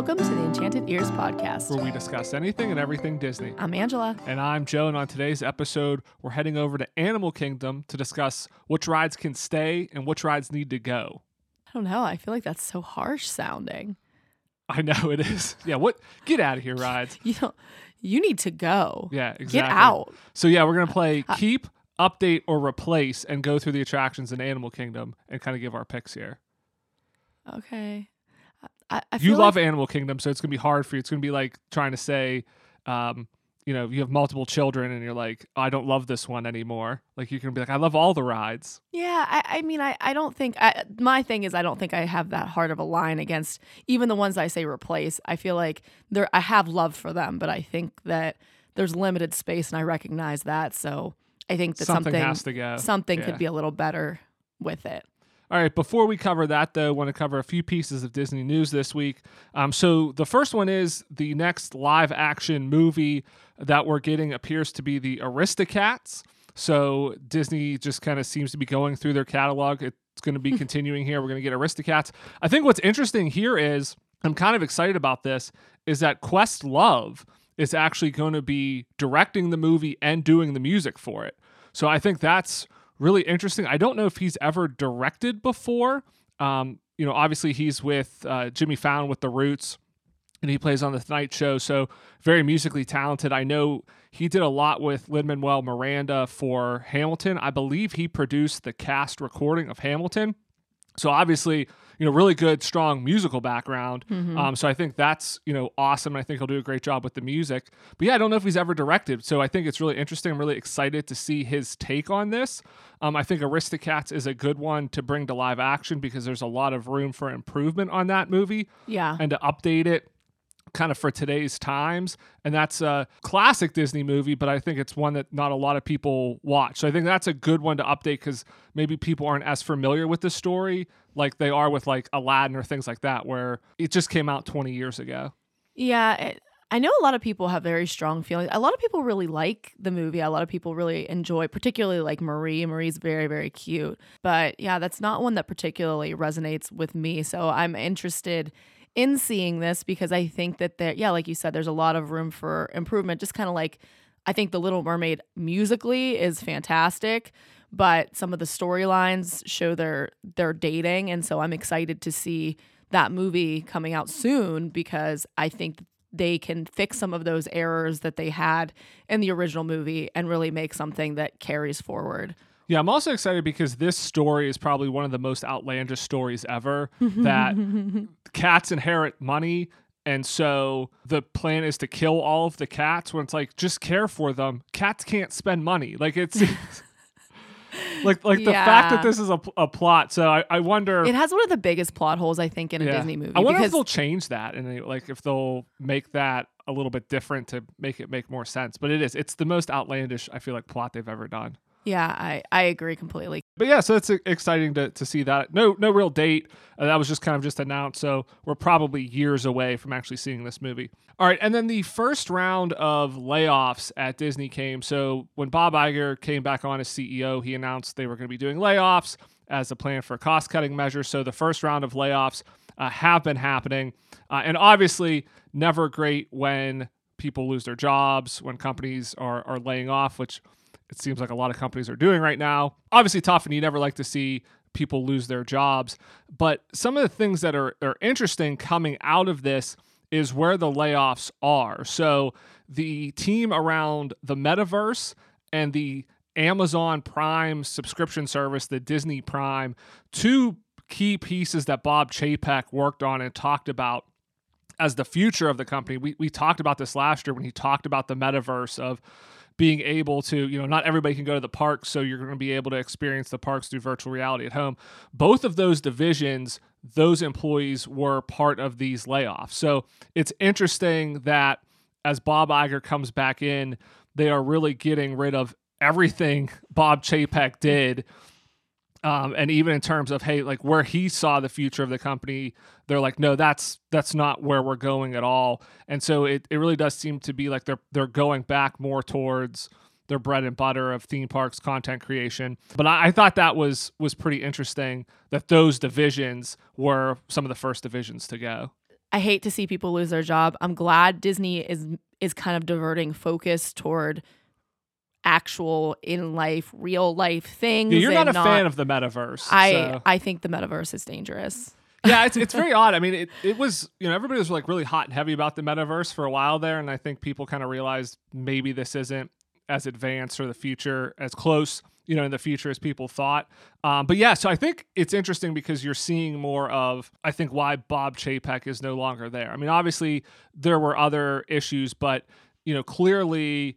Welcome to the Enchanted Ears Podcast, where we discuss anything and everything Disney. I'm Angela. And I'm Joe, and on today's episode, we're heading over to Animal Kingdom to discuss which rides can stay and which rides need to go. I don't know. I feel like that's so harsh sounding. I know it is. Yeah, what? Get out of here, rides. You need to go. Yeah, exactly. Get out. So yeah, we're going to play Keep, Update, or Replace and go through the attractions in Animal Kingdom and kind of give our picks here. Okay. I feel you love like Animal Kingdom, so it's going to be hard for you. It's going to be like trying to say, you have multiple children and you're like, oh, I don't love this one anymore. Like, you're going to be like, I love all the rides. Yeah, I don't think I have that hard of a line against even the ones I say replace. I feel like I have love for them, but I think that there's limited space and I recognize that. So I think that something has to go. Something could be a little better with it. All right, before we cover that, though, I want to cover a few pieces of Disney news this week. So the first one is the next live-action movie that we're getting appears to be the Aristocats. So Disney just kind of seems to be going through their catalog. It's going to be continuing here. We're going to get Aristocats. I think what's interesting here is, I'm kind of excited about this, is that Quest Love is actually going to be directing the movie and doing the music for it. So I think that's really interesting. I don't know if he's ever directed before. Obviously he's with Jimmy Fallon with The Roots, and he plays on The Tonight Show, so very musically talented. I know he did a lot with Lin-Manuel Miranda for Hamilton. I believe he produced the cast recording of Hamilton. So obviously, really good, strong musical background. Mm-hmm. So I think that's, awesome. I think he'll do a great job with the music. But yeah, I don't know if he's ever directed. So I think it's really interesting. I'm really excited to see his take on this. I think Aristocats is a good one to bring to live action because there's a lot of room for improvement on that movie. Yeah. And to update it kind of for today's times. And that's a classic Disney movie, but I think it's one that not a lot of people watch. So I think that's a good one to update because maybe people aren't as familiar with the story like they are with like Aladdin or things like that, where it just came out 20 years ago. Yeah. I know a lot of people have very strong feelings. A lot of people really like the movie. A lot of people really enjoy, particularly like Marie. Marie's very, very cute. But yeah, that's not one that particularly resonates with me. So I'm interested in seeing this because I think that like you said, there's a lot of room for improvement. Just kind of like, I think The Little Mermaid musically is fantastic, but some of the storylines show their dating. And so I'm excited to see that movie coming out soon because I think they can fix some of those errors that they had in the original movie and really make something that carries forward. Yeah, I'm also excited because this story is probably one of the most outlandish stories ever, that cats inherit money, and so the plan is to kill all of the cats when it's like, just care for them. Cats can't spend money. Like, it's the fact that this is a plot. So I wonder. It has one of the biggest plot holes, I think, in a Disney movie. I wonder if they'll change that, and if they'll make that a little bit different to make it make more sense. But it's the most outlandish, I feel like, plot they've ever done. Yeah, I agree completely. But yeah, so it's exciting to see that. No real date. That was just kind of just announced. So we're probably years away from actually seeing this movie. All right. And then the first round of layoffs at Disney came. So when Bob Iger came back on as CEO, he announced they were going to be doing layoffs as a plan for cost-cutting measures. So the first round of layoffs have been happening. And obviously, never great when people lose their jobs, when companies are laying off, which it seems like a lot of companies are doing right now. Obviously tough, and you never like to see people lose their jobs. But some of the things that are interesting coming out of this is where the layoffs are. So the team around the Meta verse and the Amazon Prime subscription service, the Disney Prime, two key pieces that Bob Chapek worked on and talked about as the future of the company. We talked about this last year when he talked about the metaverse of being able to, not everybody can go to the parks, so you're going to be able to experience the parks through virtual reality at home. Both of those divisions, those employees were part of these layoffs. So it's interesting that as Bob Iger comes back in, they are really getting rid of everything Bob Chapek did. And even in terms of, hey, like where he saw the future of the company, they're like, no, that's not where we're going at all. And so it really does seem to be like they're going back more towards their bread and butter of theme parks, content creation. But I thought that was pretty interesting that those divisions were some of the first divisions to go. I hate to see people lose their job. I'm glad Disney is kind of diverting focus toward actual in life, real life things. You're not a fan of the metaverse. I think the metaverse is dangerous. Yeah, it's very odd. I mean, it was, you know, everybody was like really hot and heavy about the metaverse for a while there. And I think people kind of realized maybe this isn't as advanced or the future as close, you know, in the future as people thought. But yeah, so I think it's interesting because you're seeing more of, I think, why Bob Chapek is no longer there. I mean, obviously there were other issues, but, you know, clearly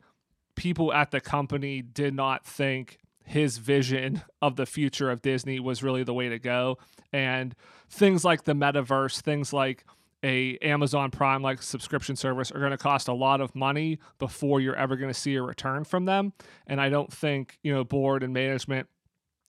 people at the company did not think his vision of the future of Disney was really the way to go. And things like the metaverse, things like a Amazon Prime like subscription service are going to cost a lot of money before you're ever going to see a return from them. And I don't think, you know, board and management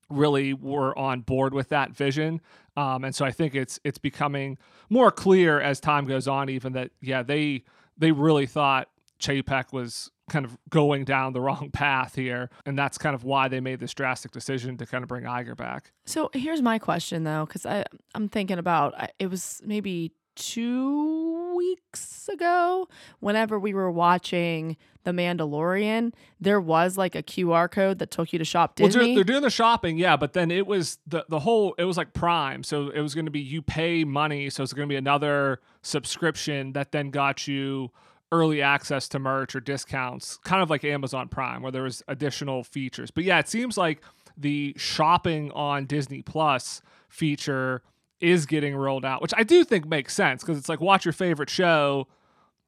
really were on board with that vision. And so I think it's becoming more clear as time goes on, even that, yeah, they really thought Chapek was kind of going down the wrong path here. And that's kind of why they made this drastic decision to kind of bring Iger back. So here's my question though, because I'm thinking about, it was maybe 2 weeks ago, whenever we were watching The Mandalorian, there was like a QR code that took you to Shop Disney. Well, they're doing the shopping, yeah, but then it was the whole, it was like Prime. So it was going to be, you pay money. So it's going to be another subscription that then got you early access to merch or discounts, kind of like Amazon Prime, where there was additional features. But yeah, it seems like the shopping on Disney Plus feature is getting rolled out, which I do think makes sense because it's like, watch your favorite show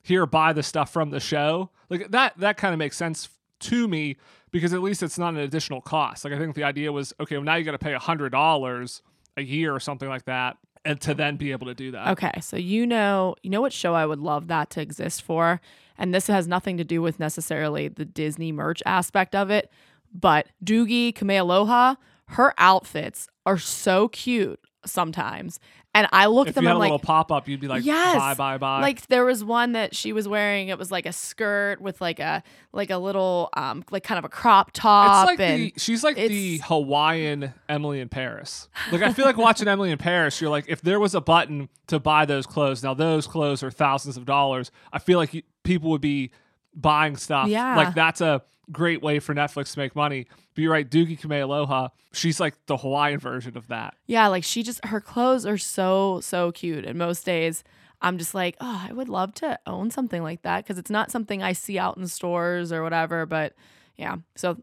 here, buy the stuff from the show. Like that kind of makes sense to me because at least it's not an additional cost. Like I think the idea was, okay, well, now you got to pay $100 a year or something like that. And to then be able to do that. Okay. So, you know what show I would love that to exist for? And this has nothing to do with necessarily the Disney merch aspect of it, but Doogie Kamealoha, her outfits are so cute sometimes. And I look at them and I'm like, if you had a little pop-up, you'd be like, yes, bye, bye, bye. Like there was one that she was wearing. It was like a skirt with like a little, like kind of a crop top. It's like she's like the Hawaiian Emily in Paris. Like I feel like watching Emily in Paris, you're like, if there was a button to buy those clothes, now those clothes are thousands of dollars. I feel like people would be buying stuff. Yeah. Like that's a great way for Netflix to make money. But you're right, Doogie Kamealoha, she's like the Hawaiian version of that. Yeah, like her clothes are so, so cute. And most days I'm just like, oh, I would love to own something like that because it's not something I see out in stores or whatever. But yeah, so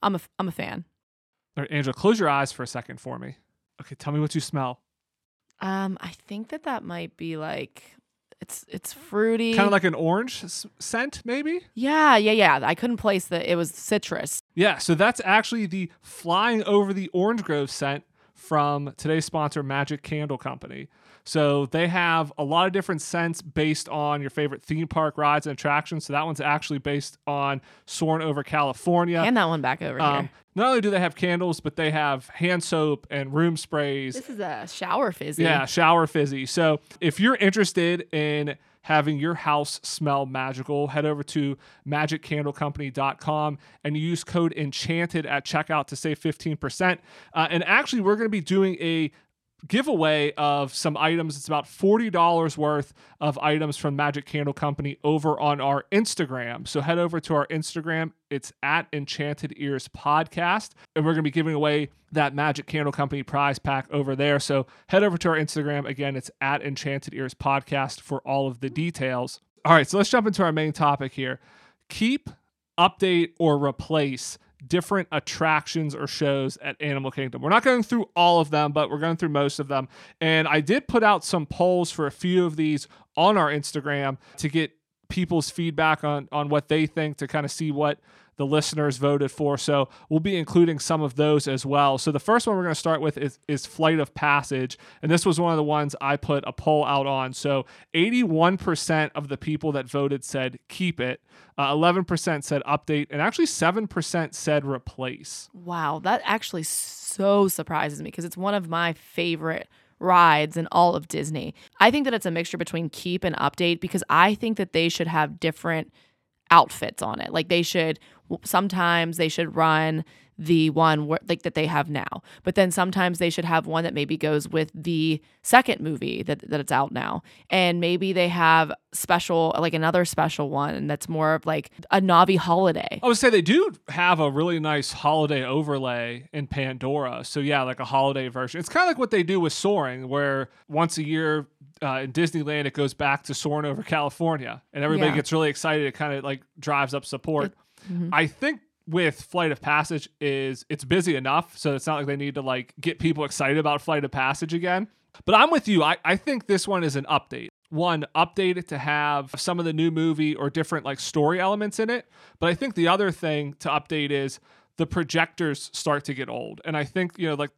I'm a fan. All right, Angela, close your eyes for a second for me. Okay, tell me what you smell. I think that might be like... It's fruity. Kind of like an orange scent, maybe? Yeah. I couldn't place that. It was citrus. Yeah, so that's actually the Flying Over the Orange Grove scent from today's sponsor, Magic Candle Company. So they have a lot of different scents based on your favorite theme park rides and attractions. So that one's actually based on Soarin' Over California. And that one back over here. Not only do they have candles, but they have hand soap and room sprays. This is a shower fizzy. Yeah, shower fizzy. So if you're interested in having your house smell magical, head over to magiccandlecompany.com and use code ENCHANTED at checkout to save 15%. And actually, we're going to be doing a giveaway of some items. It's about $40 worth of items from Magic Candle Company over on our Instagram. So head over to our Instagram. It's at Enchanted Ears Podcast. And we're going to be giving away that Magic Candle Company prize pack over there. So head over to our Instagram. Again, it's at Enchanted Ears Podcast for all of the details. All right, so let's jump into our main topic here. Keep, update, or replace different attractions or shows at Animal Kingdom. We're not going through all of them, but we're going through most of them. And I did put out some polls for a few of these on our Instagram to get people's feedback on what they think, to kind of see what the listeners voted for. So we'll be including some of those as well. So the first one we're going to start with is Flight of Passage. And this was one of the ones I put a poll out on. So 81% of the people that voted said keep it, 11% said update, and actually 7% said replace. Wow, that actually so surprises me because it's one of my favorite rides in all of Disney. I think that it's a mixture between keep and update because I think that they should have different outfits on it. Like they should, sometimes they should run the one where, like, that they have now. But then sometimes they should have one that maybe goes with the second movie that it's out now. And maybe they have special, like another special one that's more of like a Na'vi holiday. I would say they do have a really nice holiday overlay in Pandora. So yeah, like a holiday version. It's kind of like what they do with Soaring, where once a year in Disneyland, it goes back to Soaring over California and everybody gets really excited. It kind of like drives up support. I think with Flight of Passage is it's busy enough, so it's not like they need to like get people excited about Flight of Passage again. But I'm with you. I think this one is an update. One, update it to have some of the new movie or different like story elements in it. But I think the other thing to update is the projectors start to get old. And I think, you know, like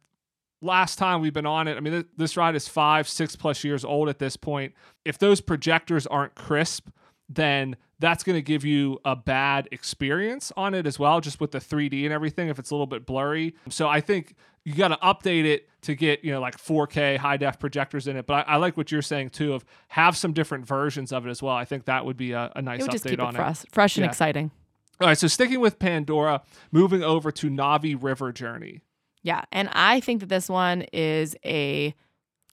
last time we've been on it, I mean, this ride is 5-6+ years old at this point. If those projectors aren't crisp, then that's going to give you a bad experience on it as well, just with the 3D and everything, if it's a little bit blurry. So I think you got to update it to get, you know, like 4K high def projectors in it. But I like what you're saying too, of have some different versions of it as well. I think that would be a nice update on it. It would just keep it fresh and exciting. All right. So sticking with Pandora, moving over to Na'vi River Journey. Yeah. And I think that this one is a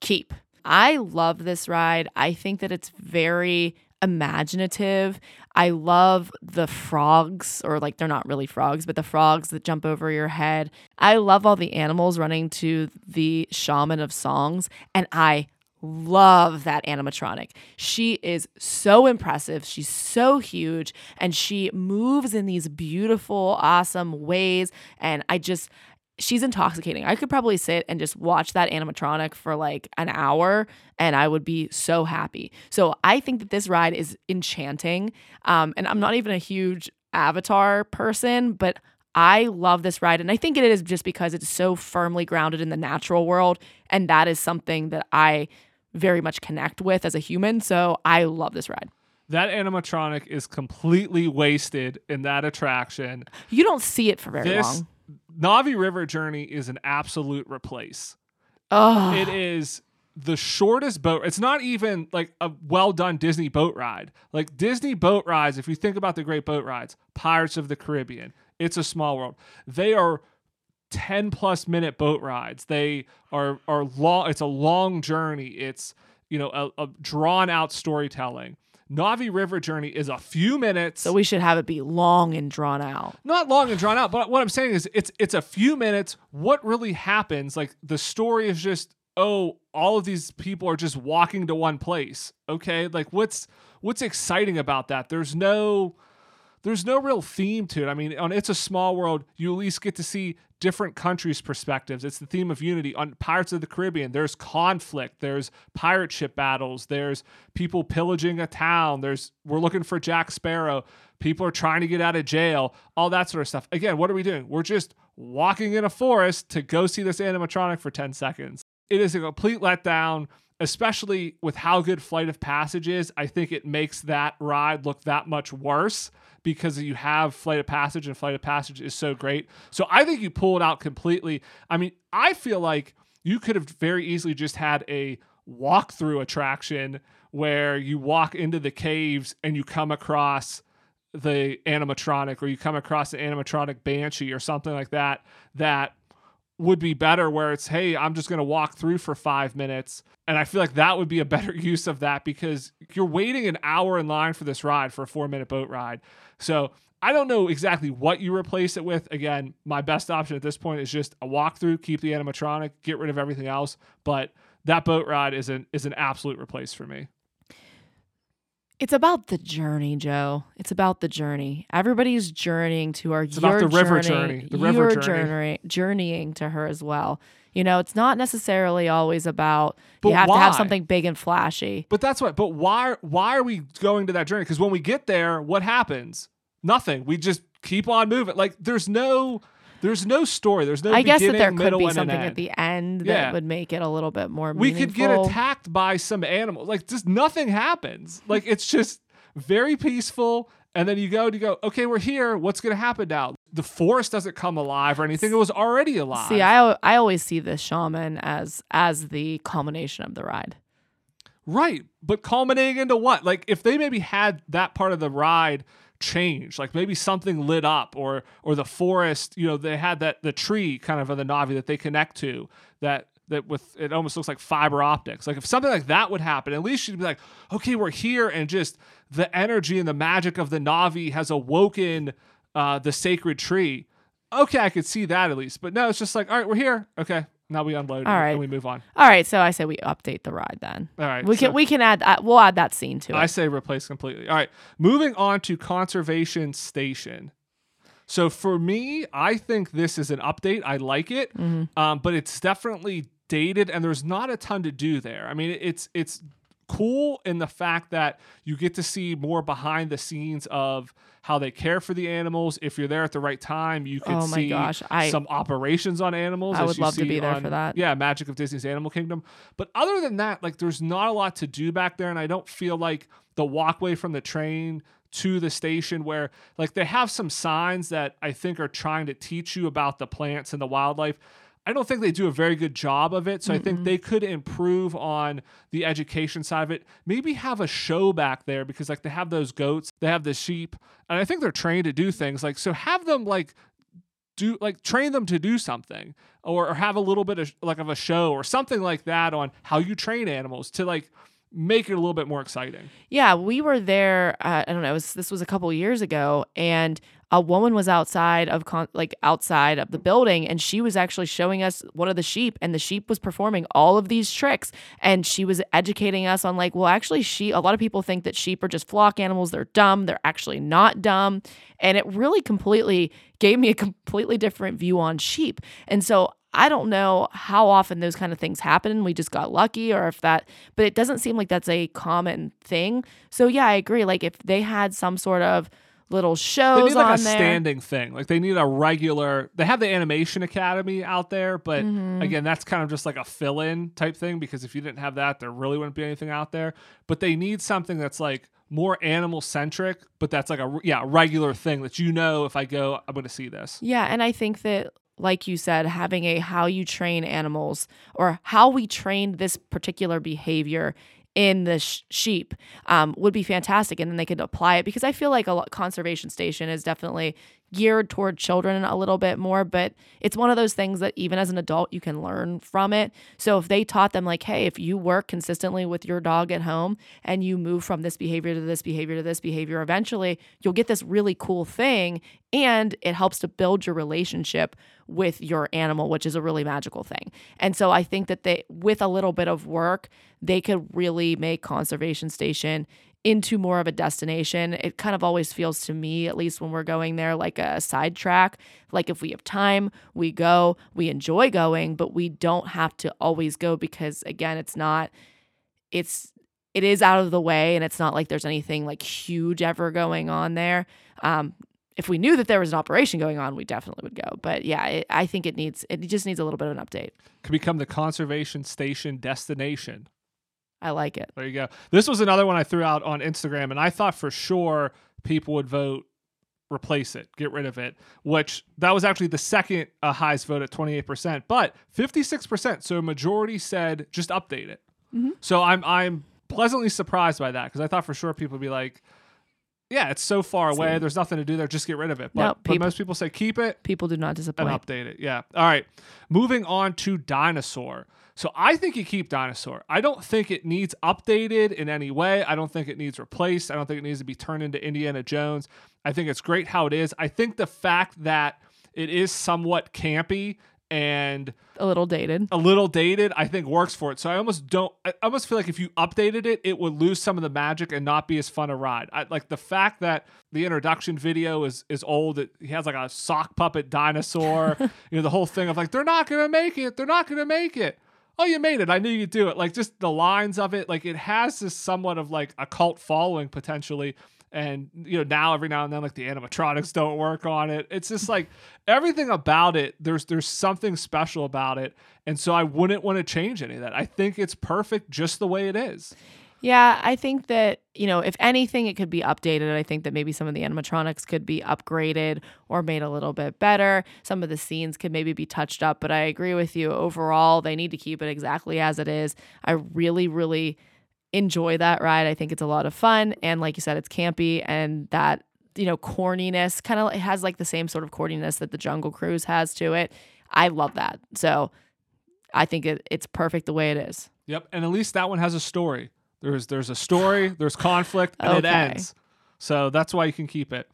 keep. I love this ride. I think that it's very imaginative. I love the frogs, or like they're not really frogs, but the frogs that jump over your head. I love all the animals running to the Shaman of Songs, and I love that animatronic. She is so impressive. She's so huge, and she moves in these beautiful, awesome ways, and she's intoxicating. I could probably sit and just watch that animatronic for like an hour and I would be so happy. So I think that this ride is enchanting. And I'm not even a huge Avatar person, but I love this ride. And I think it is just because it's so firmly grounded in the natural world. And that is something that I very much connect with as a human. So I love this ride. That animatronic is completely wasted in that attraction. You don't see it for very long. Na'vi River Journey is an absolute replace. Oh. It is the shortest boat. It's not even like a well-done Disney boat ride. Like Disney boat rides, if you think about the great boat rides, Pirates of the Caribbean, It's a Small World, they are 10+ minute boat rides. They are long. It's a long journey. It's, you know, a drawn out storytelling. Na'vi River Journey is a few minutes. So we should have it be long and drawn out. Not long and drawn out, but what I'm saying is it's a few minutes. What really happens, like the story is just, oh, all of these people are just walking to one place. Okay? Like what's exciting about that? There's no real theme to it. I mean, on It's a Small World, you at least get to see different countries' perspectives. It's the theme of unity. On Pirates of the Caribbean, there's conflict. There's pirate ship battles. There's people pillaging a town. We're looking for Jack Sparrow. People are trying to get out of jail. All that sort of stuff. Again, what are we doing? We're just walking in a forest to go see this animatronic for 10 seconds. It is a complete letdown, especially with how good Flight of Passage is. I think it makes that ride look that much worse, because you have Flight of Passage, and Flight of Passage is so great. So I think you pull it out completely. I mean, I feel like you could have very easily just had a walkthrough attraction where you walk into the caves and you come across the animatronic, or you come across an animatronic banshee or something like that, that would be better, where it's, hey, I'm just going to walk through for 5 minutes. And I feel like that would be a better use of that, because you're waiting an hour in line for this ride, for a 4-minute boat ride. So I don't know exactly what you replace it with. Again, my best option at this point is just a walkthrough, keep the animatronic, get rid of everything else. But that boat ride is an absolute replace for me. It's about the journey, Joe. It's about the journey. Everybody's journeying to her. It's about the river journey. The river journey. You're journeying to her as well. You know, it's not necessarily always about you have to have something big and flashy. But that's what. But why are we going to that journey? Because when we get there, what happens? Nothing. We just keep on moving. Like there's no story. There's no. I guess that there could be something at the end that would make it a little bit more meaningful. We could get attacked by some animal. Like just nothing happens. Like it's just very peaceful. And then you go, okay, we're here. What's going to happen now? The forest doesn't come alive or anything. It was already alive. See, I always see the shaman as the culmination of the ride. Right. But culminating into what? Like if they maybe had that part of the ride change. Like maybe something lit up, or the forest, you know, they had that, the tree kind of on the Na'vi that they connect to, that with, it almost looks like fiber optics. Like if something like that would happen, at least you'd be like, okay, we're here, and just the energy and the magic of the Na'vi has awoken the sacred tree. Okay, I could see that at least. But no, it's just like, all right, we're here. Okay, now we unload and we move on. All right, so I say we update the ride then. All right. We can add that. We'll add that scene to it. I say replace completely. All right, moving on to Conservation Station. So for me, I think this is an update. I like it, but it's definitely dated, and there's not a ton to do there. I mean, it's cool in the fact that you get to see more behind the scenes of how they care for the animals. If you're there at the right time, you could see some operations on animals. I would love to be there for that. Yeah, Magic of Disney's Animal Kingdom. But other than that, like, there's not a lot to do back there, and I don't feel like the walkway from the train to the station, where like they have some signs that I think are trying to teach you about the plants and the wildlife, I don't think they do a very good job of it. So I think they could improve on the education side of it. Maybe have a show back there, because like they have those goats, they have the sheep, and I think they're trained to do things. Like, so have them train them to do something, or have a little bit of like of a show or something like that on how you train animals to like make it a little bit more exciting. Yeah, we were there, I don't know, this was a couple years ago, and a woman was outside of the building, and she was actually showing us one of the sheep, and the sheep was performing all of these tricks, and she was educating us on like, well, actually a lot of people think that sheep are just flock animals. They're dumb. They're actually not dumb. And it really gave me a completely different view on sheep. And so I don't know how often those kind of things happen. We just got lucky, but it doesn't seem like that's a common thing. So yeah, I agree. Like if they had some sort of little shows on there. They need like a standing thing. Like they need a regular, they have the Animation Academy out there, but again, that's kind of just like a fill-in type thing, because if you didn't have that, there really wouldn't be anything out there. But they need something that's like more animal centric, but that's like a regular thing that, you know, if I go, I'm going to see this. Yeah. And I think that, like you said, having a how you train animals, or how we trained this particular behavior in the sheep would be fantastic. And then they could apply it, because I feel like Conservation Station is definitely geared toward children a little bit more, but it's one of those things that even as an adult, you can learn from it. So if they taught them like, hey, if you work consistently with your dog at home and you move from this behavior to this behavior to this behavior, eventually you'll get this really cool thing, and it helps to build your relationship with your animal, which is a really magical thing. And so I think that they, with a little bit of work, they could really make Conservation Station into more of a destination. It kind of always feels to me, at least when we're going there, like a sidetrack. Like if we have time, we go, we enjoy going, but we don't have to always go, because again, it is out of the way, and it's not like there's anything like huge ever going on there. If we knew that there was an operation going on, we definitely would go. But yeah, I think it just needs a little bit of an update. Could become the Conservation Station destination. I like it. There you go. This was another one I threw out on Instagram, and I thought for sure people would vote replace it, get rid of it, which that was actually the second highest vote at 28%, but 56%. So a majority said just update it. So I'm pleasantly surprised by that, because I thought for sure people would be like, yeah, it's so far away. There's nothing to do there. Just get rid of it. But most people say keep it. People do not disappoint. And update it. Yeah. All right. Moving on to Dinosaur. So I think you keep Dinosaur. I don't think it needs updated in any way. I don't think it needs replaced. I don't think it needs to be turned into Indiana Jones. I think it's great how it is. I think the fact that it is somewhat campy and a little dated, I think works for it. So I almost feel like if you updated it, it would lose some of the magic and not be as fun a ride. I like the fact that the introduction video is old. He has like a sock puppet dinosaur, you know, the whole thing of like, they're not going to make it. Oh, you made it. I knew you'd do it. Like just the lines of it, like it has this somewhat of like a cult following potentially. And, you know, now every now and then, like the animatronics don't work on it. It's just like everything about it, there's something special about it. And so I wouldn't want to change any of that. I think it's perfect just the way it is. Yeah, I think that, you know, if anything, it could be updated. I think that maybe some of the animatronics could be upgraded or made a little bit better. Some of the scenes could maybe be touched up. But I agree with you. Overall, they need to keep it exactly as it is. I really, really enjoy that ride. I think it's a lot of fun. And like you said, it's campy, and that you know, corniness. Kind of, it has like the same sort of corniness that the Jungle Cruise has to it. I love that. So I think it's perfect the way it is. Yep. And at least that one has a story. There's a story, there's conflict, and it ends. So that's why you can keep it.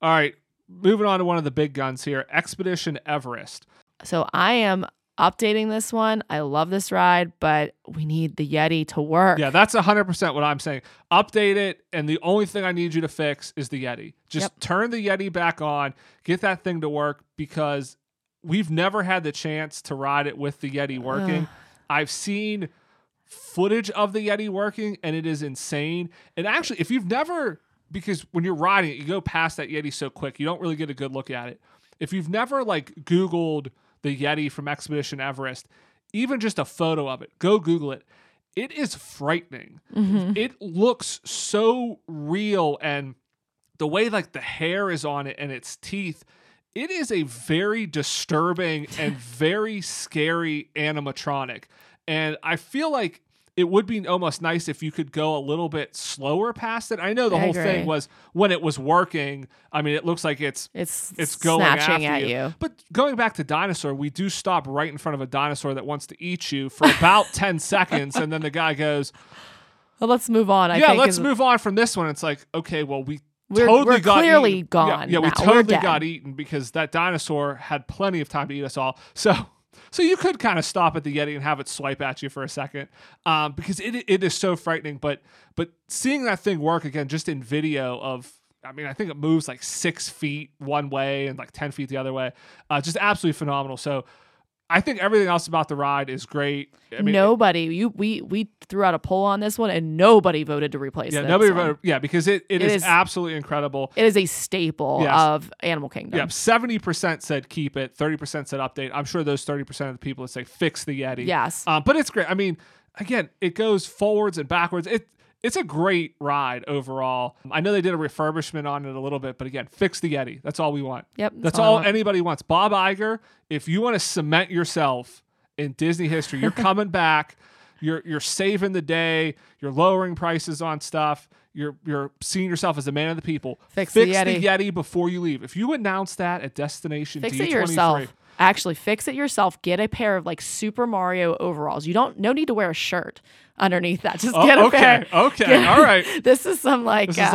All right. Moving on to one of the big guns here, Expedition Everest. So I am updating this one. I love this ride, but we need the Yeti to work. Yeah, that's 100% what I'm saying. Update it, and the only thing I need you to fix is the Yeti. Just turn the Yeti back on, get that thing to work, because we've never had the chance to ride it with the Yeti working. I've seen footage of the Yeti working, and it is insane. And actually, if you've never... Because when you're riding it, you go past that Yeti so quick, you don't really get a good look at it. If you've never like Googled the Yeti from Expedition Everest, even just a photo of it, go Google it. It is frightening. Mm-hmm. It looks so real, and the way like the hair is on it and its teeth, it is a very disturbing and very scary animatronic. And I feel like it would be almost nice if you could go a little bit slower past it. I know the whole thing was when it was working. I mean, it looks like it's going snatching after at you. But going back to Dinosaur, we do stop right in front of a dinosaur that wants to eat you for about 10 seconds. And then the guy goes, well, let's move on. Let's move on from this one. It's like, okay, well, we're clearly eaten. Gone. Yeah, we totally got eaten because that dinosaur had plenty of time to eat us all. So you could kind of stop at the Yeti and have it swipe at you for a second, because it is so frightening. But seeing that thing work again, just in video of, I mean, I think it moves like 6 feet one way and like 10 feet the other way. Just absolutely phenomenal. So I think everything else about the ride is great. I mean, we threw out a poll on this one and nobody voted to replace it. Yeah, nobody voted. Yeah, because it is absolutely incredible. It is a staple of Animal Kingdom. Yeah, 70% said keep it, 30% said update. I'm sure those 30% of the people that say fix the Yeti. Yes. But it's great. I mean, again, it goes forwards and backwards. It's a great ride overall. I know they did a refurbishment on it a little bit, but again, fix the Yeti. That's all we want. Yep. That's all anybody wants. Bob Iger, if you want to cement yourself in Disney history, you're coming back. You're saving the day. You're lowering prices on stuff. You're seeing yourself as a man of the people. Fix the Yeti before you leave. If you announce that at Destination D23. Fix it yourself. Actually, fix it yourself. Get a pair of like Super Mario overalls. You don't no need to wear a shirt underneath that. Just get a pair. Okay, all right. This is some like Bob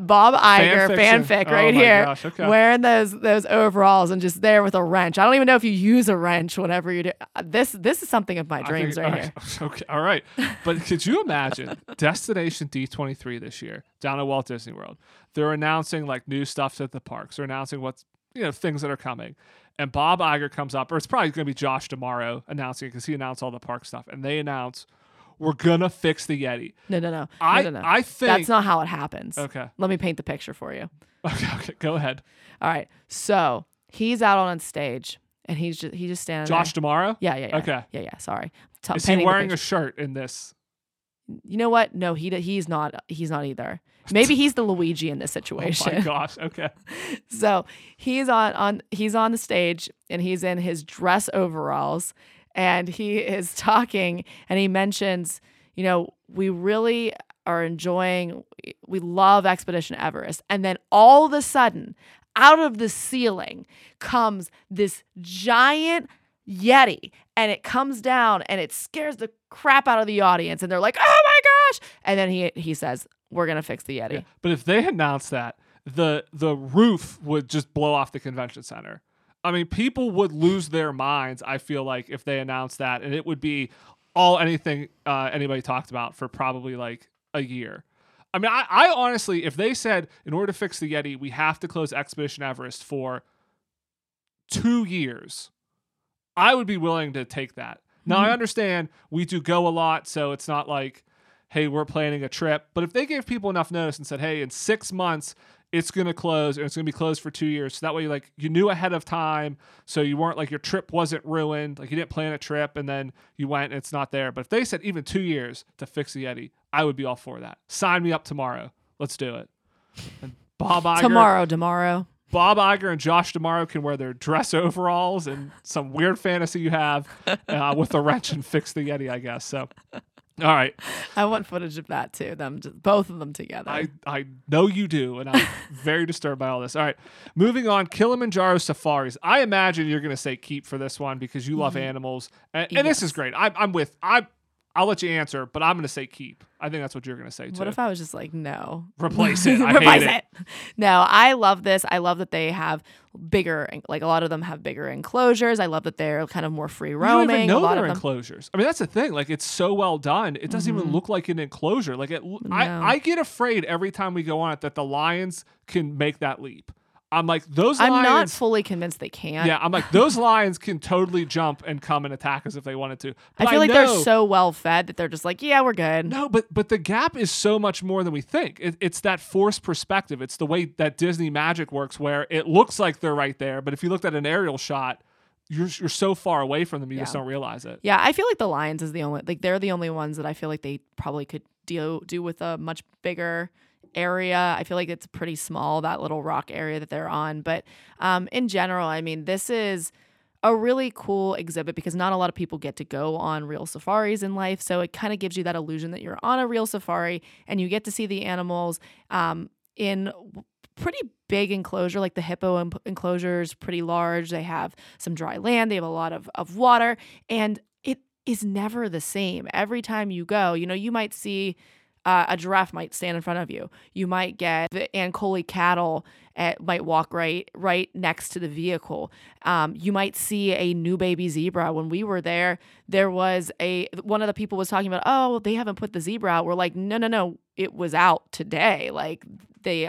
Iger fanfic right here. Gosh, okay. Wearing those overalls and just there with a wrench. I don't even know if you use a wrench whenever you do. This is something of my dreams here. Okay, all right. But could you imagine Destination D23 this year down at Walt Disney World? They're announcing like new stuff at the parks. They're announcing things that are coming. And Bob Iger comes up, or it's probably going to be Josh tomorrow announcing it because he announced all the park stuff. And they announce, we're going to fix the Yeti. No. I think that's not how it happens. Okay. Let me paint the picture for you. Okay. Go ahead. All right. So he's out on stage and he's just standing there. Josh tomorrow? Yeah. Okay. Yeah. Sorry. Is he wearing a shirt in this? You know what? No, he's not. He's not either. Maybe he's the Luigi in this situation. Oh my gosh. Okay. So he's on the stage and he's in his dress overalls and he is talking and he mentions, you know, we really are enjoying, we love Expedition Everest. And then all of a sudden out of the ceiling comes this giant Yeti and it comes down and it scares the crap out of the audience. And they're like, oh my gosh. And then he says, we're going to fix the Yeti. Yeah. But if they announced that, the roof would just blow off the convention center. I mean, people would lose their minds, I feel like, if they announced that. And it would be anything anybody talked about for probably like a year. I mean, I honestly, if they said, in order to fix the Yeti, we have to close Expedition Everest for 2 years, I would be willing to take that. Now, I understand we do go a lot, so it's not like, hey, we're planning a trip. But if they gave people enough notice and said, hey, in 6 months, it's going to close and it's going to be closed for 2 years. So that way, like, you knew ahead of time. So you weren't like your trip wasn't ruined. Like you didn't plan a trip and then you went and it's not there. But if they said even 2 years to fix the Yeti, I would be all for that. Sign me up tomorrow. Let's do it. And Bob Iger. Tomorrow. Bob Iger and Josh tomorrow can wear their dress overalls and some weird fantasy you have with a wrench and fix the Yeti, I guess. So. All right. I want footage of that too. Them, just, both of them together. I know you do, and I'm very disturbed by all this. All right. Moving on, Kilimanjaro Safaris. I imagine you're going to say keep for this one because you love animals. And this is great. I'll let you answer, but I'm going to say keep. I think that's what you're going to say too. What if I was just like, no. Replace it. I Replace hate it. No, I love this. I love that they have bigger, like a lot of them have bigger enclosures. I love that they're kind of more free roaming. You don't even know they're enclosures. I mean, that's the thing. Like, it's so well done. It doesn't even look like an enclosure. Like, I get afraid every time we go on it that the lions can make that leap. I'm like, those lions... I'm not fully convinced they can. Yeah, I'm like, those lions can totally jump and come and attack us if they wanted to. But I feel like they're so well fed that they're just like, yeah, we're good. No, but the gap is so much more than we think. It's that forced perspective. It's the way that Disney magic works where it looks like they're right there, but if you looked at an aerial shot, you're so far away from them, you just don't realize it. Yeah, I feel like the lions is the only... Like, they're the only ones that I feel like they probably could do with a much bigger... area. I feel like it's pretty small, that little rock area that they're on. But in general, I mean, this is a really cool exhibit because not a lot of people get to go on real safaris in life. So it kind of gives you that illusion that you're on a real safari and you get to see the animals in pretty big enclosure, like the hippo enclosure is pretty large. They have some dry land. They have a lot of water, and it is never the same. Every time you go, you know, you might see a giraffe might stand in front of you. You might get Ancoli cattle might walk right next to the vehicle. You might see a new baby zebra. When we were there, one of the people was talking about, oh, they haven't put the zebra out. We're like, no, it was out today. Like they,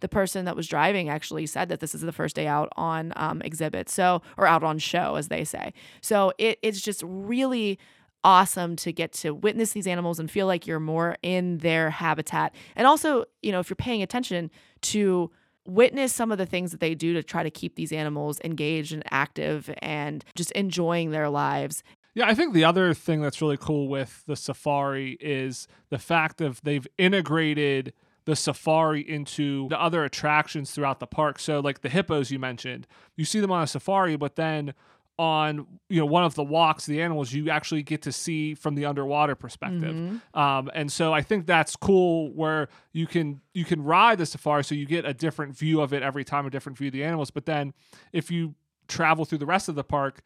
the person that was driving actually said that this is the first day out on exhibit, so or out on show as they say. So it's just really awesome to get to witness these animals and feel like you're more in their habitat. And also, you know, if you're paying attention to witness some of the things that they do to try to keep these animals engaged and active and just enjoying their lives. Yeah, I think the other thing that's really cool with the safari is the fact that they've integrated the safari into the other attractions throughout the park. So like the hippos you mentioned, you see them on a safari, but then on one of the walks, the animals you actually get to see from the underwater perspective, and so I think that's cool where you can ride the safari, so you get a different view of it every time, a different view of the animals. But then if you travel through the rest of the park,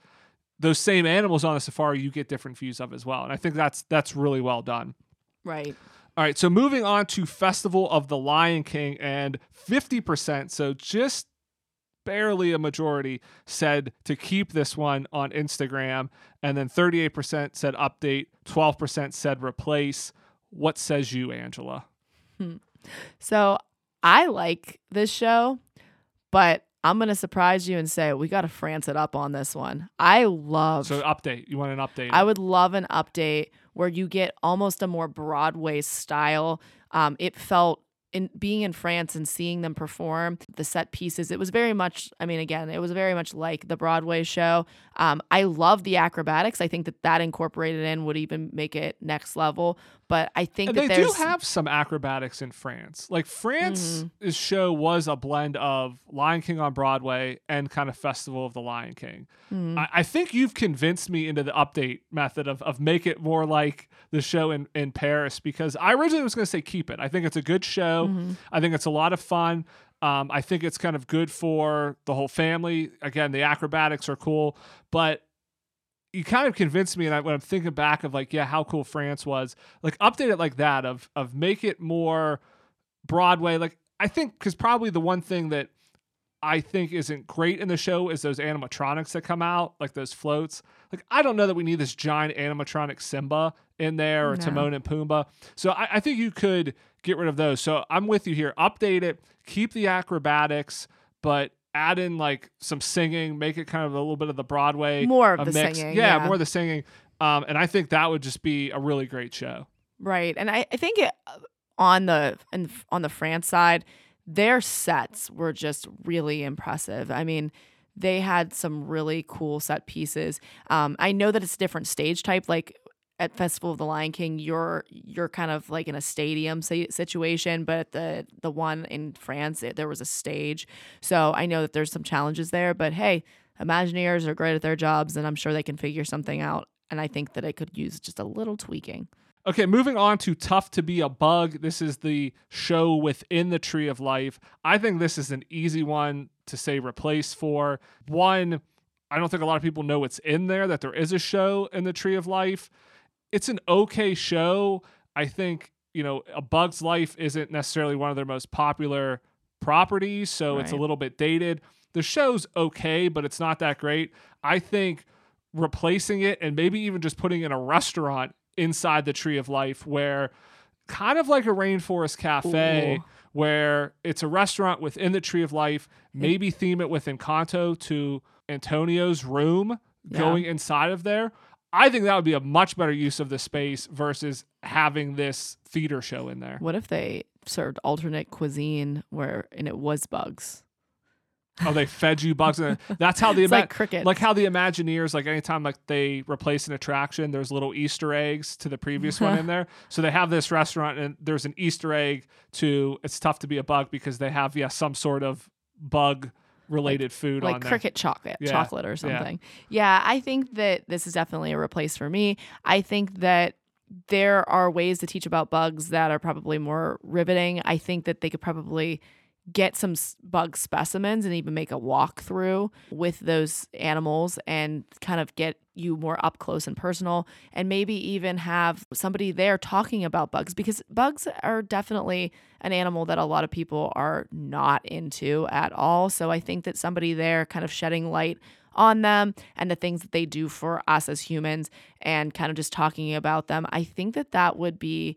those same animals on the safari you get different views of as well, and I think that's really well done. Right. All right. So moving on to Festival of the Lion King, and 50%, so just barely a majority, said to keep this one on Instagram, and then 38% said update, 12% said replace. What says you, Angela? So I like this show, but I'm going to surprise you and say we got to France it up on this one. So update. You want an update? I would love an update where you get almost a more Broadway style. It felt... in being in France and seeing them perform the set pieces, it was very much, I mean, again, it was very much like the Broadway show. I love the acrobatics. I think that incorporated in would even make it next level. But I think that they do have some acrobatics in France. Like France's show was a blend of Lion King on Broadway and kind of Festival of the Lion King. I think you've convinced me into the update method of make it more like the show in Paris, because I originally was going to say keep it. I think it's a good show. I think it's a lot of fun. I think it's kind of good for the whole family. Again, the acrobatics are cool, but you kind of convinced me, and when I'm thinking back of like, yeah, how cool France was, like update it like that of make it more Broadway. Like I think, because probably the one thing that I think isn't great in the show is those animatronics that come out, like those floats. Like I don't know that we need this giant animatronic Simba in there or Timon and Pumbaa. So I think you could get rid of those. So I'm with you here. Update it, keep the acrobatics, but add in like some singing, make it kind of a little bit of the Broadway. More of the mix. Singing. Yeah, more of the singing. And I think that would just be a really great show. Right. And I think on the France side, their sets were just really impressive. I mean, they had some really cool set pieces. I know that it's a different stage type. Like at Festival of the Lion King, you're kind of like in a stadium situation, but at the one in France, there was a stage. So I know that there's some challenges there, but hey, Imagineers are great at their jobs, and I'm sure they can figure something out. And I think that it could use just a little tweaking. Okay, moving on to Tough to Be a Bug. This is the show within the Tree of Life. I think this is an easy one to say replace for. One, I don't think a lot of people know it's in there, that there is a show in the Tree of Life. It's an okay show. I think, you know, A Bug's Life isn't necessarily one of their most popular properties, so It's a little bit dated. The show's okay, but it's not that great. I think replacing it and maybe even just putting in a restaurant inside the Tree of Life, where kind of like a Rainforest Cafe, ooh, where it's a restaurant within the Tree of Life, maybe theme it with Encanto to Antonio's room going inside of there. I think that would be a much better use of the space versus having this theater show in there. What if they served alternate cuisine and it was bugs? Oh, they fed you bugs. That's how the it's like crickets. Like how the Imagineers, like anytime like they replace an attraction, there's little Easter eggs to the previous one in there. So they have this restaurant and there's an Easter egg to It's Tough to Be a Bug because they have some sort of bug related food on there. Like cricket chocolate or something. Yeah, I think that this is definitely a replace for me. I think that there are ways to teach about bugs that are probably more riveting. I think that they could probably get some bug specimens and even make a walkthrough with those animals and kind of get you more up close and personal, and maybe even have somebody there talking about bugs, because bugs are definitely an animal that a lot of people are not into at all. So I think that somebody there kind of shedding light on them and the things that they do for us as humans and kind of just talking about them. I think that that would be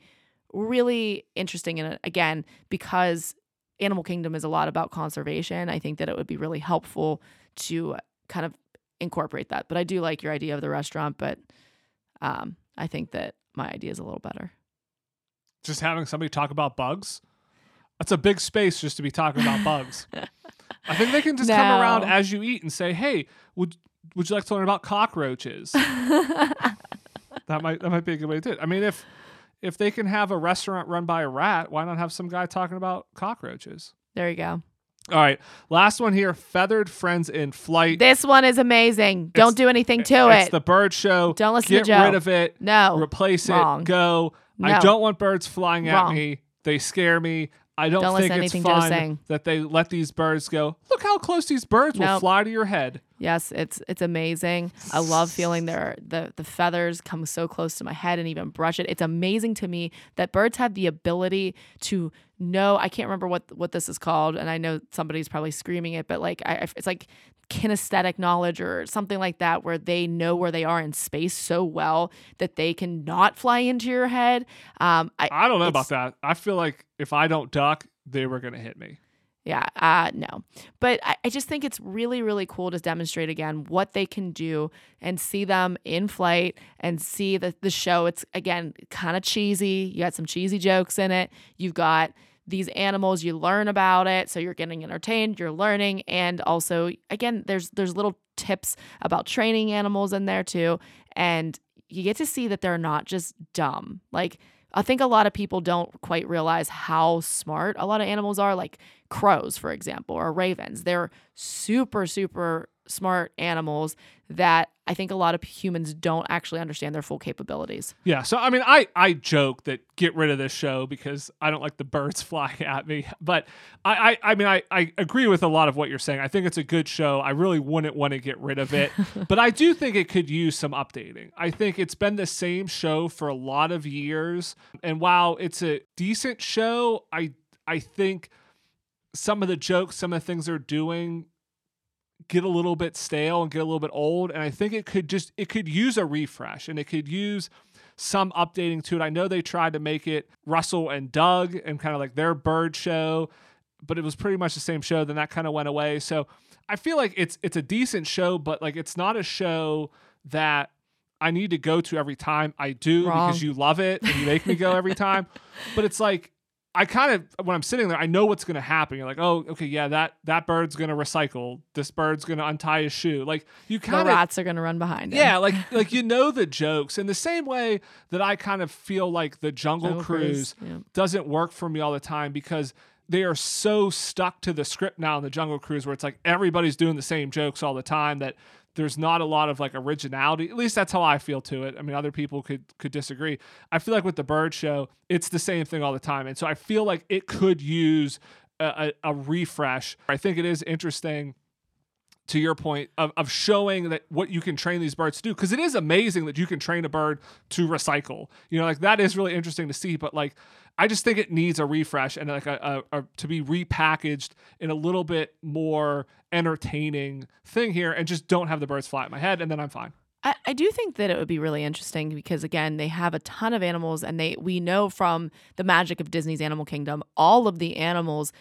really interesting. And again, because Animal Kingdom is a lot about conservation, I think that it would be really helpful to kind of incorporate that. But I do like your idea of the restaurant, but I think that my idea is a little better. Just having somebody talk about bugs? That's a big space just to be talking about bugs. I think they can just come around as you eat and say, hey, would you like to learn about cockroaches? That might be a good way to do it. I mean, If they can have a restaurant run by a rat, why not have some guy talking about cockroaches? There you go. All right. Last one here, Feathered Friends in Flight. This one is amazing. Don't do anything to it. It's the bird show. Don't listen to Joe. Get rid of it. No. Replace it. Go. No. I don't want birds flying at me. They scare me. I don't think it's fun that they let these birds go. Look how close these birds will fly to your head. Yes, it's amazing. I love feeling the feathers come so close to my head and even brush it. It's amazing to me that birds have the ability to know. I can't remember what this is called, and I know somebody's probably screaming it, but it's like kinesthetic knowledge or something like that, where they know where they are in space so well that they can not fly into your head. I don't know about that. I feel like if I don't duck, they were going to hit me. Yeah, no. But I just think it's really, really cool to demonstrate again what they can do and see them in flight and see the show. It's, again, kind of cheesy. You got some cheesy jokes in it. You've got these animals, you learn about it, so you're getting entertained, you're learning, and also, again, there's little tips about training animals in there too, and you get to see that they're not just dumb. Like, I think a lot of people don't quite realize how smart a lot of animals are, like crows, for example, or ravens. They're super, super smart animals that I think a lot of humans don't actually understand their full capabilities. Yeah. So, I mean, I joke that get rid of this show because I don't like the birds flying at me. But I mean, I agree with a lot of what you're saying. I think it's a good show. I really wouldn't want to get rid of it. But I do think it could use some updating. I think it's been the same show for a lot of years. And while it's a decent show, I think some of the jokes, some of the things they're doing get a little bit stale and get a little bit old. And I think it could use a refresh and it could use some updating to it. I know they tried to make it Russell and Doug and kind of like their bird show, but it was pretty much the same show. Then that kind of went away. So I feel like it's a decent show, but like, it's not a show that I need to go to every time. I do because you love it and you make me go every time, but it's like, I kind of, when I'm sitting there, I know what's going to happen. You're like, oh, okay, yeah, that bird's going to recycle. This bird's going to untie his shoe. Like, you kind of, the rats are going to run behind him. Yeah, like you know the jokes. In the same way that I kind of feel like the Jungle Cruise doesn't work for me all the time because they are so stuck to the script now in the Jungle Cruise, where it's like everybody's doing the same jokes all the time that There's not a lot of like originality. At least that's how I feel to it. I mean, other people could disagree. I feel like with the bird show, it's the same thing all the time. And so I feel like it could use a refresh. I think it is interesting, to your point, of showing that what you can train these birds to do, because it is amazing that you can train a bird to recycle. You know, like that is really interesting to see, but like, I just think it needs a refresh and like a to be repackaged in a little bit more entertaining thing here, and just don't have the birds fly at my head, and then I'm fine. I do think that it would be really interesting because, again, they have a ton of animals, and we know from the magic of Disney's Animal Kingdom, all of the animals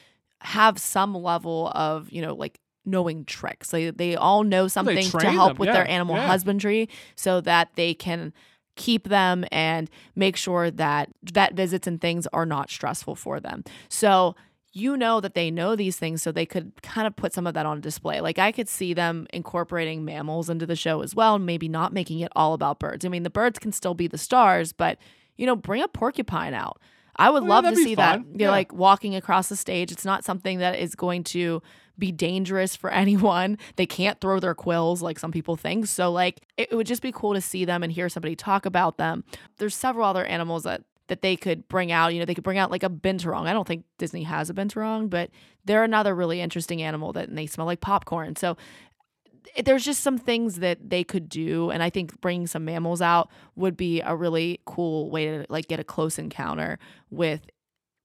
have some level of, you know, like knowing tricks. They all know something to help them with their animal husbandry, so that they can keep them and make sure that vet visits and things are not stressful for them. So you know that they know these things, so they could kind of put some of that on display. Like I could see them incorporating mammals into the show as well, and maybe not making it all about birds. I mean, the birds can still be the stars, but, you know, bring a porcupine out. I would love to see that. You're like walking across the stage. It's not something that is going to be dangerous for anyone. They can't throw their quills like some people think. So like it would just be cool to see them and hear somebody talk about them. There's several other animals that they could bring out. You know, they could bring out like a binturong. I don't think Disney has a binturong, but they're another really interesting animal and they smell like popcorn. So there's just some things that they could do, and I think bringing some mammals out would be a really cool way to like get a close encounter with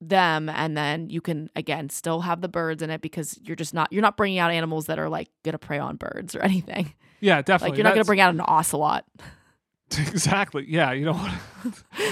them, and then you can again still have the birds in it because you're not bringing out animals that are like gonna prey on birds or anything. Yeah, definitely. Like you're not gonna bring out an ocelot. Exactly. Yeah, you don't want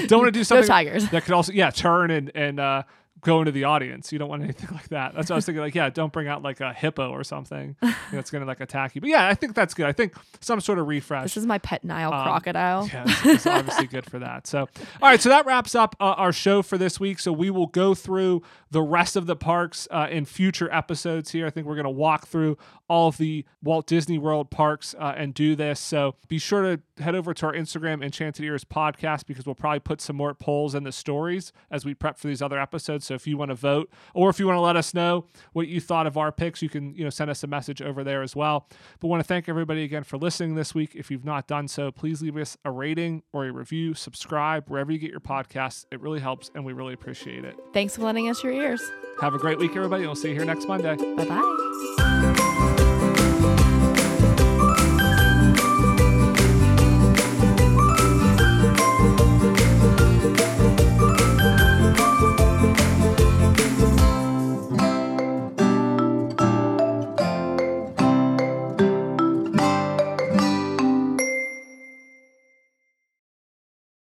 to do something no tigers. That could also turn and go into the audience. You don't want anything like that. That's what I was thinking. Like, don't bring out like a hippo or something that's going to like attack you. But yeah, I think that's good. I think some sort of refresh. This is my pet Nile crocodile. Yeah, it's obviously good for that. So, all right. So that wraps up our show for this week. So we will go through the rest of the parks in future episodes here. I think we're going to walk through all of the Walt Disney World parks and do this. So be sure to head over to our Instagram, Enchanted Ears Podcast, because we'll probably put some more polls in the stories as we prep for these other episodes. So if you want to vote, or if you want to let us know what you thought of our picks, you can send us a message over there as well. But want to thank everybody again for listening this week. If you've not done so, please leave us a rating or a review, subscribe, wherever you get your podcasts. It really helps, and we really appreciate it. Thanks for lending us your ears. Have a great week, everybody. We'll see you here next Monday. Bye-bye.